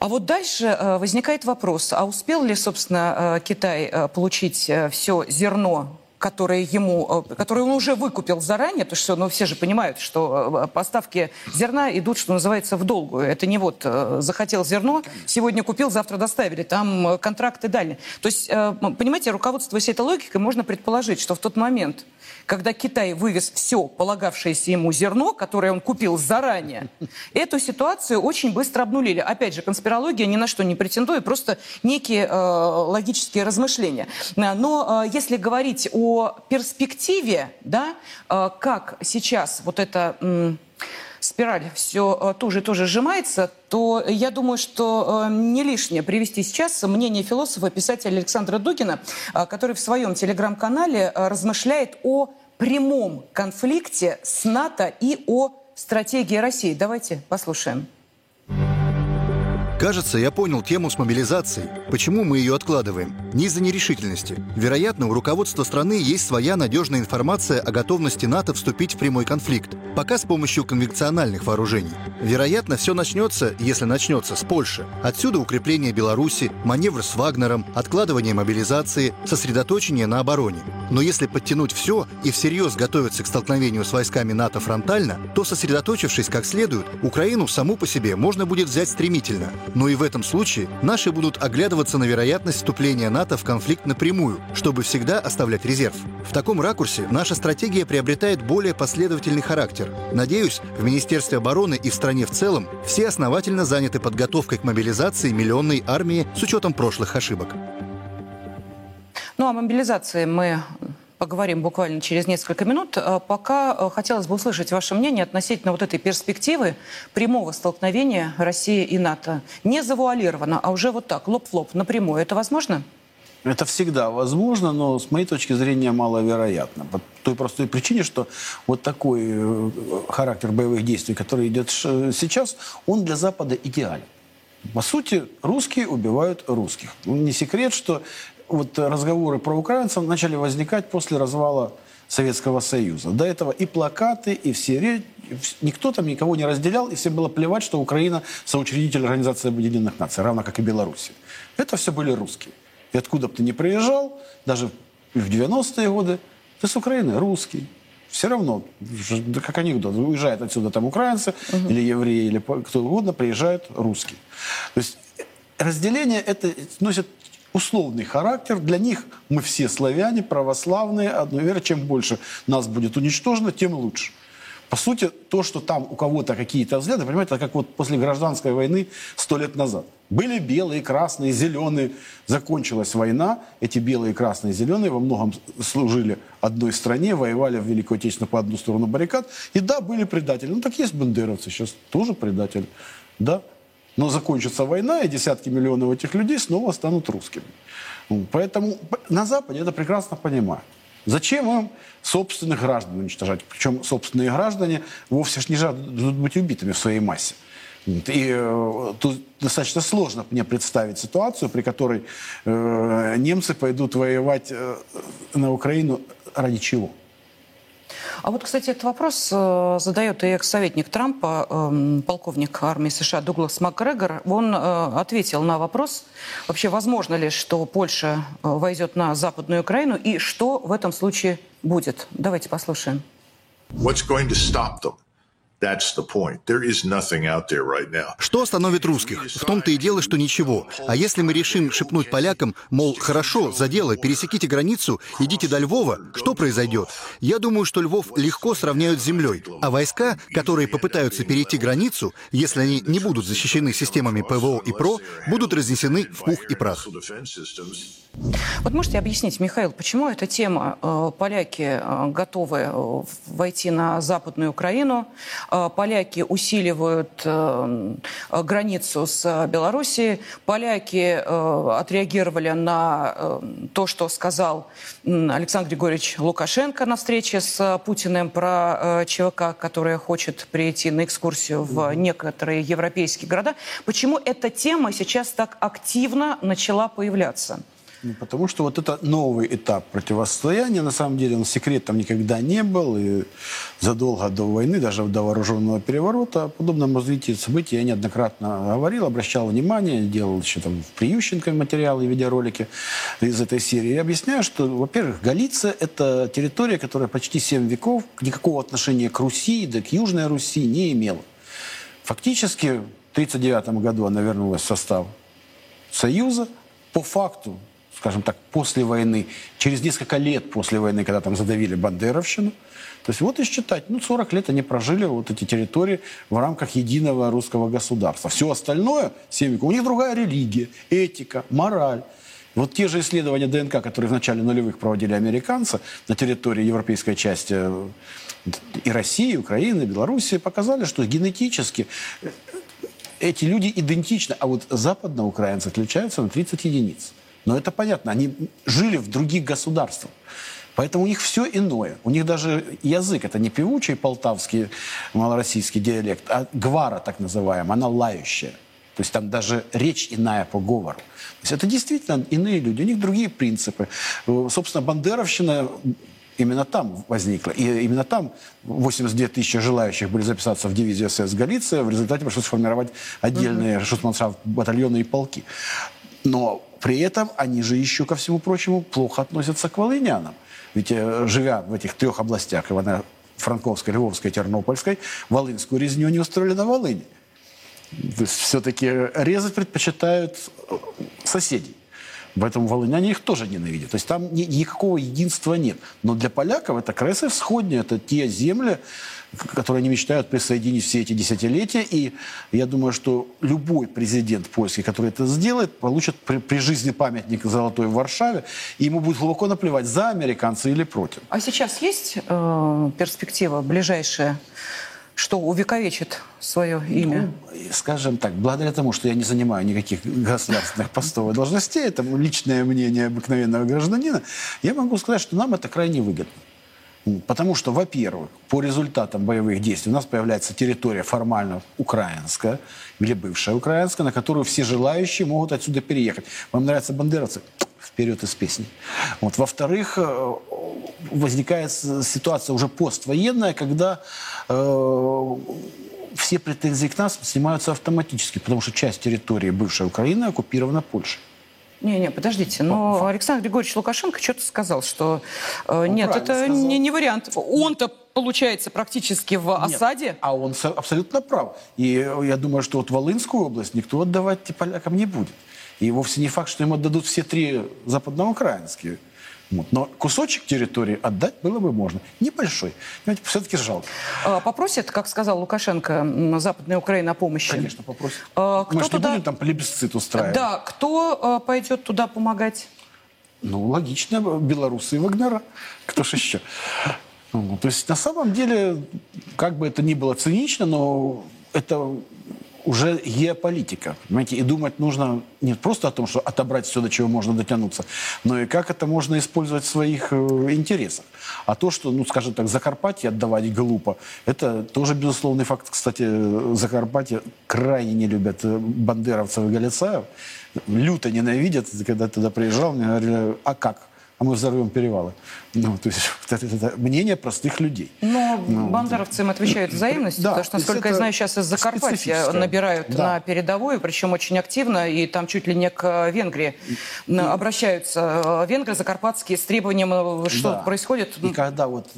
А вот дальше возникает вопрос, а успел ли, собственно, Китай получить все зерно, которое, ему, которое он уже выкупил заранее? Потому что ну, все же понимают, что поставки зерна идут, что называется, в долгую. Это не вот захотел зерно, сегодня купил, завтра доставили, там контракты дальние. То есть, понимаете, руководствуясь этой логикой, можно предположить, что в тот момент, когда Китай вывез все полагавшееся ему зерно, которое он купил заранее, эту ситуацию очень быстро обнулили. Опять же, конспирология ни на что не претендует, просто некие э, логические размышления. Но э, если говорить о перспективе, да, э, как сейчас вот эта э, спираль все туже и туже сжимается, то я думаю, что не лишнее привести сейчас мнение философа, писателя Александра Дугина, который в своем телеграм-канале размышляет о прямом конфликте с НАТО и о стратегии России. Давайте послушаем. Кажется, я понял тему с мобилизацией. Почему мы ее откладываем? Не из-за нерешительности. Вероятно, у руководства страны есть своя надежная информация о готовности НАТО вступить в прямой конфликт. Пока с помощью конвенциональных вооружений. Вероятно, все начнется, если начнется, с Польши. Отсюда укрепление Беларуси, маневр с Вагнером, откладывание мобилизации, сосредоточение на обороне. Но если подтянуть все и всерьез готовиться к столкновению с войсками НАТО фронтально, то, сосредоточившись как следует, Украину саму по себе можно будет взять стремительно. Но и в этом случае наши будут оглядываться на вероятность вступления НАТО в конфликт напрямую, чтобы всегда оставлять резерв. В таком ракурсе наша стратегия приобретает более последовательный характер. Надеюсь, в Министерстве обороны и в стране в целом все основательно заняты подготовкой к мобилизации миллионной армии с учетом прошлых ошибок. Ну, о мобилизации мы... поговорим буквально через несколько минут. Пока хотелось бы услышать ваше мнение относительно вот этой перспективы прямого столкновения России и НАТО. Не завуалировано, а уже вот так, лоб в лоб, напрямую. Это возможно? Это всегда возможно, но с моей точки зрения маловероятно. По той простой причине, что вот такой характер боевых действий, который идет сейчас, он для Запада идеален. По сути, русские убивают русских. Не секрет, что вот разговоры про украинцев начали возникать после развала Советского Союза. До этого и плакаты, и все речи. Никто там никого не разделял, и всем было плевать, что Украина соучредитель Организации Объединенных Наций, равно как и Белоруссия. Это все были русские. И откуда бы ты ни приезжал, даже в девяностые годы, ты с Украины русский. Все равно, как анекдот, уезжают отсюда там украинцы, угу. или евреи, или кто угодно, приезжают русские. То есть разделение это носит условный характер. Для них мы все славяне, православные, одной веры. Чем больше нас будет уничтожено, тем лучше. По сути, то, что там у кого-то какие-то взгляды, понимаете, это как вот после гражданской войны сто лет назад. Были белые, красные, зеленые. Закончилась война. Эти белые, красные, зеленые во многом служили одной стране, воевали в Великую Отечественную по одну сторону баррикад. И да, были предатели. Ну так есть бандеровцы сейчас, тоже предатели. Да. Но закончится война, и десятки миллионов этих людей снова станут русскими. Поэтому на Западе это прекрасно понимают. Зачем им собственных граждан уничтожать? Причем собственные граждане вовсе ж не жаждут быть убитыми в своей массе. И тут достаточно сложно мне представить ситуацию, при которой э, немцы пойдут воевать э, на Украину ради чего? А вот, кстати, этот вопрос э, задает и экс-советник Трампа, э, полковник армии США Дуглас Макгрегор. Он э, ответил на вопрос, вообще возможно ли, что Польша э, войдет на Западную Украину и что в этом случае будет. Давайте послушаем. What's going to stop them? Что остановит русских? В том-то и дело, что ничего. А если мы решим шепнуть полякам, мол, хорошо, за дело, пересеките границу, идите до Львова, что произойдет? Я думаю, что Львов легко сравняют с землей. А войска, которые попытаются перейти границу, если они не будут защищены системами ПВО и ПРО, будут разнесены в пух и прах. Вот можете объяснить, Михаил, почему эта тема? Поляки готовы войти на Западную Украину, поляки усиливают границу с Белоруссией, поляки отреагировали на то, что сказал Александр Григорьевич Лукашенко на встрече с Путиным про ЧВК, которая хочет прийти на экскурсию в некоторые европейские города. Почему эта тема сейчас так активно начала появляться? Потому что вот это новый этап противостояния, на самом деле он секретом никогда не был, и задолго до войны, даже до вооруженного переворота, о подобном развитии событий я неоднократно говорил, обращал внимание, делал еще там в Приющенко материалы, видеоролики из этой серии. Я объясняю, что, во-первых, Галиция – это территория, которая почти семь веков никакого отношения к Руси, да к Южной Руси не имела. Фактически в тысяча девятьсот тридцать девятом году она вернулась в состав Союза, по факту, скажем так, после войны, через несколько лет после войны, когда там задавили бандеровщину. То есть вот и считать, ну, сорок лет они прожили вот эти территории в рамках единого русского государства. Все остальное, семейка, у них другая религия, этика, мораль. Вот те же исследования ДНК, которые в начале нулевых проводили американцы на территории европейской части и России, и Украины, и Белоруссии, показали, что генетически эти люди идентичны, а вот западноукраинцы отличаются на тридцать единиц. Но это понятно, они жили в других государствах. Поэтому у них все иное. У них даже язык, это не певучий полтавский малороссийский диалект, а гвара так называемая, она лающая. То есть там даже речь иная по говору. То есть это действительно иные люди, у них другие принципы. Собственно, бандеровщина именно там возникла. И именно там восемьдесят две тысячи желающих были записаться в дивизию СС Галиция. В результате пришлось формировать отдельные mm-hmm. шуцманшафт, батальоны и полки. Но при этом они же еще, ко всему прочему, плохо относятся к волынянам. Ведь, живя в этих трех областях, Ивано-Франковской, Львовской, Тернопольской, волынскую резню они устроили на Волыне. То есть все-таки резать предпочитают соседей. Поэтому волыняне их тоже ненавидят. То есть там ни, никакого единства нет. Но для поляков это Кресы Всходние, это те земли, которые они мечтают присоединить все эти десятилетия. И я думаю, что любой президент польский, который это сделает, получит при, при жизни памятник золотой в Варшаве. И ему будет глубоко наплевать, за американцы или против. А сейчас есть э, перспектива ближайшая, что увековечит свое имя? Ну, скажем так, благодаря тому, что я не занимаю никаких государственных постов и должностей, это личное мнение обыкновенного гражданина, я могу сказать, что нам это крайне выгодно. Потому что, во-первых, по результатам боевых действий у нас появляется территория формально украинская, или бывшая украинская, на которую все желающие могут отсюда переехать. Вам нравятся бандеровцы? Вперед из песни. Вот. Во-вторых, возникает ситуация уже поствоенная, когда э, все претензии к нас снимаются автоматически, потому что часть территории бывшей Украины оккупирована Польшей. Не-не, подождите, но Александр Григорьевич Лукашенко что-то сказал, что э, нет, это не, не вариант. Он-то, получается, практически в осаде. Нет, а он абсолютно прав. И я думаю, что вот Волынскую область никто отдавать полякам не будет. И вовсе не факт, что им отдадут все три западноукраинские. Но кусочек территории отдать было бы можно. Небольшой. Знаете, все-таки жалко. Попросят, как сказал Лукашенко, Западная Украина о помощи? Конечно, попросят. Кто Мы же туда... не будем там плебисцит устраивать. Да, кто пойдет туда помогать? Ну, логично, белорусы и Вагнера. Кто же еще? То есть, на самом деле, как бы это ни было цинично, но это... уже геополитика. Понимаете? И думать нужно не просто о том, что отобрать все, до чего можно дотянуться, но и как это можно использовать в своих интересах. А то, что, ну, скажем так, Закарпатье отдавать глупо, это тоже безусловный факт. Кстати, Закарпатье крайне не любят бандеровцев и галицаев. Люто ненавидят. Когда я туда приезжал, мне говорили, а как? А мы взорвем перевалы. Ну, то есть, это, это мнение простых людей. Но ну, бандеровцы им отвечают взаимностью, да, потому что, насколько я знаю, сейчас из Закарпатья набирают да. на передовую, причем очень активно, и там чуть ли не к Венгрии да. обращаются венгры, закарпатские, с требованием, что да. происходит. И когда вот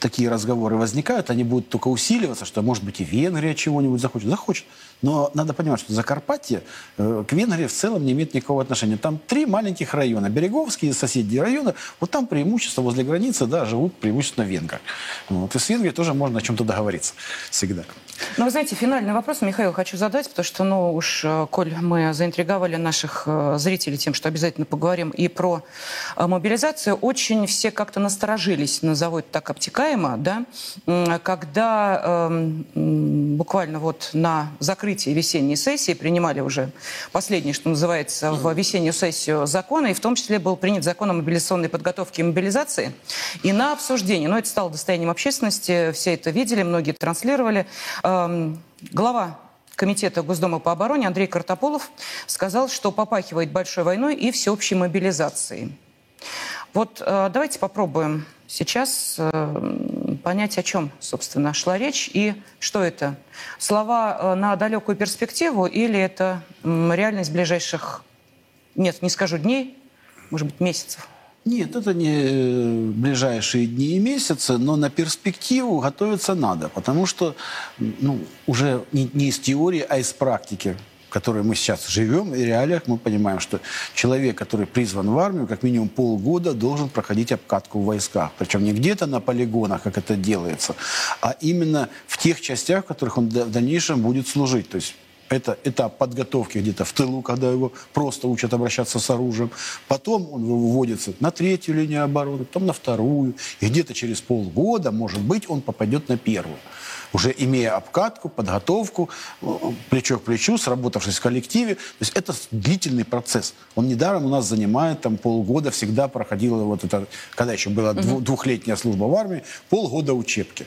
такие разговоры возникают, они будут только усиливаться, что, может быть, и Венгрия чего-нибудь захочет. Захочет. Но надо понимать, что Закарпатье к Венгрии в целом не имеет никакого отношения. Там три маленьких района, Береговские, соседние районы, вот там преимущество возле границы, да, живут преимущественно венгры. Вот. И с Венгрией тоже можно о чем-то договориться всегда. Ну, вы знаете, финальный вопрос, Михаил, хочу задать, потому что, ну уж, коль мы заинтриговали наших зрителей тем, что обязательно поговорим и про мобилизацию, очень все как-то насторожились, назову это так обтекаемо, да, когда э, буквально вот на закрытии весенней сессии принимали уже последний, что называется, в весеннюю сессию закона, и в том числе был принят закон о мобилизационной подготовке и мобилизации, и на обсуждение. Но это стало достоянием общественности. Все это видели, многие транслировали. Эм, глава Комитета Госдумы по обороне Андрей Картаполов сказал, что попахивает большой войной и всеобщей мобилизацией. Вот э, давайте попробуем сейчас э, понять, о чем, собственно, шла речь и что это. Слова э, на далекую перспективу или это э, реальность ближайших, нет, не скажу дней, может быть, месяцев? Нет, это не ближайшие дни и месяцы, но на перспективу готовиться надо, потому что ну, уже не, не из теории, а из практики, в которой мы сейчас живем, и реалиях мы понимаем, что человек, который призван в армию, как минимум полгода должен проходить обкатку в войсках. Причем не где-то на полигонах, как это делается, а именно в тех частях, в которых он в дальнейшем будет служить. То есть это этап подготовки где-то в тылу, когда его просто учат обращаться с оружием. Потом он выводится на третью линию обороны, потом на вторую. И где-то через полгода, может быть, он попадет на первую. Уже имея обкатку, подготовку, плечо к плечу, сработавшись в коллективе. То есть это длительный процесс. Он недаром у нас занимает там, полгода, всегда проходила, вот это, когда еще была угу. двухлетняя служба в армии, полгода учебки.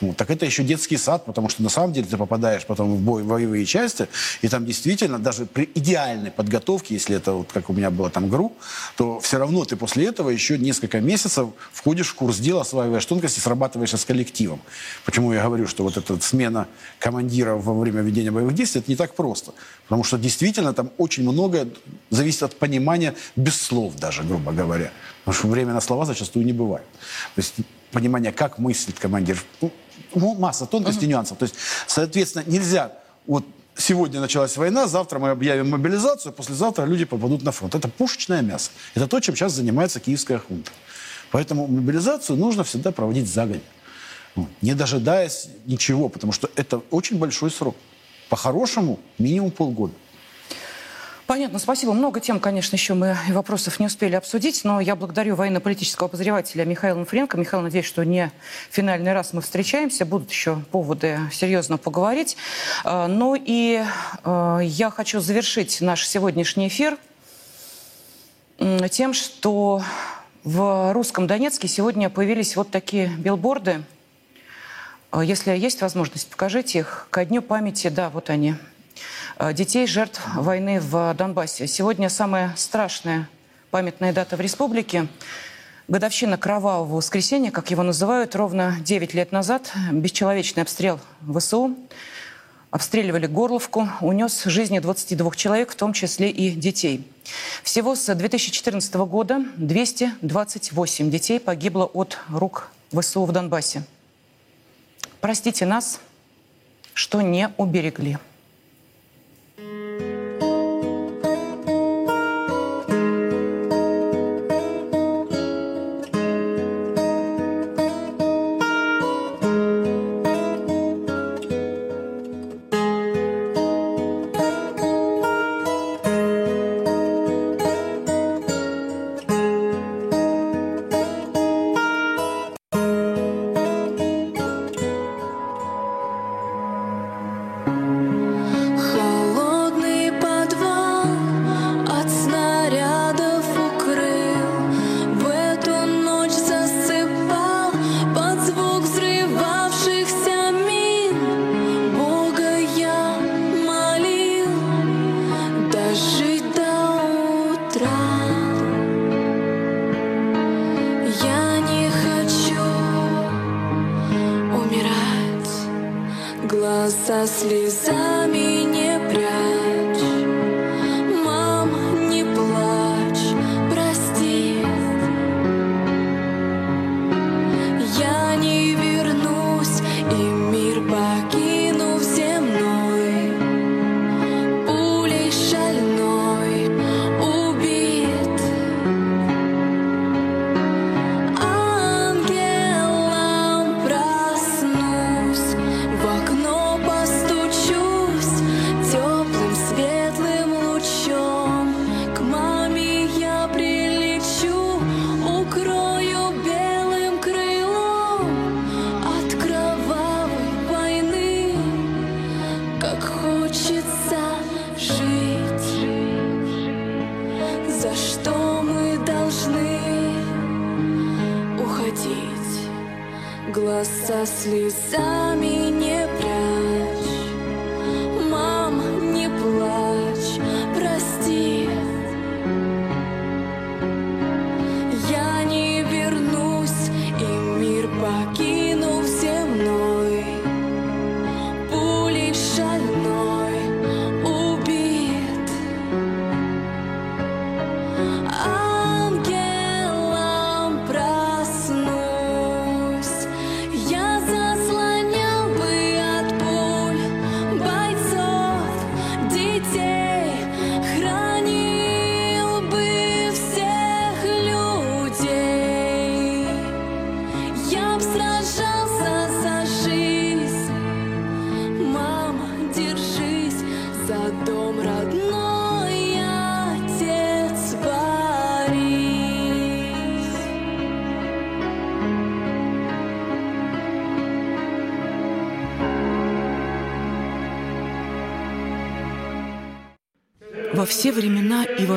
Вот. Так это еще детский сад, потому что на самом деле ты попадаешь потом в бой, в боевые части, и там действительно даже при идеальной подготовке, если это вот как у меня было там ГРУ, то все равно ты после этого еще несколько месяцев входишь в курс дела, осваиваешь тонкости, срабатываешься с коллективом. Почему я говорю, что вот эта смена командира во время ведения боевых действий, это не так просто. Потому что действительно там очень многое зависит от понимания без слов даже, грубо говоря. Потому что время на слова зачастую не бывает. То есть понимание, как мыслит командир. Ну, масса тонкостей, uh-huh. нюансов. То есть, соответственно, нельзя вот сегодня началась война, завтра мы объявим мобилизацию, послезавтра люди попадут на фронт. Это пушечное мясо. Это то, чем сейчас занимается киевская хунта. Поэтому мобилизацию нужно всегда проводить загодя, не дожидаясь ничего, потому что это очень большой срок. По-хорошему, минимум полгода. Понятно, спасибо. Много тем, конечно, еще мы и вопросов не успели обсудить, но я благодарю военно-политического обозревателя Михаила Нафриенко. Михаил, надеюсь, что не финальный раз мы встречаемся, будут еще поводы серьезно поговорить. Ну и я хочу завершить наш сегодняшний эфир тем, что в русском Донецке сегодня появились вот такие билборды. Если есть возможность, покажите их. Ко дню памяти, да, вот они. Детей, жертв войны в Донбассе. Сегодня самая страшная памятная дата в республике. Годовщина кровавого воскресенья, как его называют, ровно девять лет назад. Бесчеловечный обстрел ВСУ. Обстреливали Горловку, унес жизни двадцати двух человек, в том числе и детей. Всего с две тысячи четырнадцатого года двести двадцать восемь детей погибло от рук ВСУ в Донбассе. Простите нас, что не уберегли. Со слезами не прячь, мам, не плачь, прости. Я не вернусь, и мир покинув земной, пулей шальной убит. Ангелом проснусь, в окно со слезами не прячь, мам, не плачь, прости. Я не вернусь, и мир покинув земной, пулей шальной убит. Во все времена и во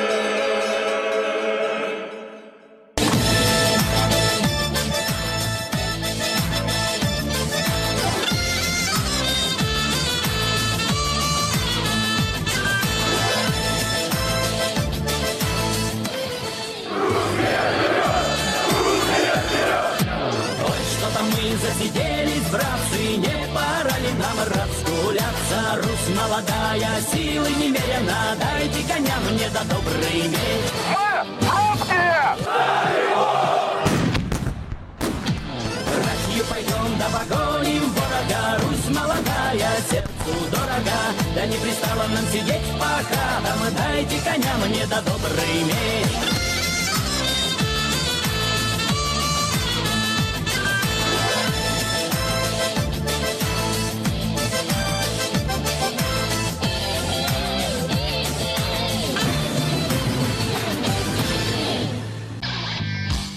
нам разгуляться, Русь молодая, силы немерено, дайте коня мне до добрый мир. Мы русские! Рахью пойдем да погоним ворога, Русь молодая, сердцу дорога, да не пристало нам сидеть пока, да мы дайте коня мне до добрый мир.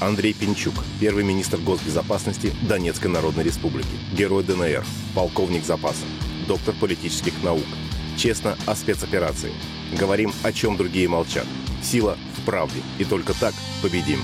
Андрей Пинчук, первый министр госбезопасности Донецкой Народной Республики, герой ДНР, полковник запаса, доктор политических наук. Честно о спецоперации. Говорим, о чем другие молчат. Сила в правде. И только так победим.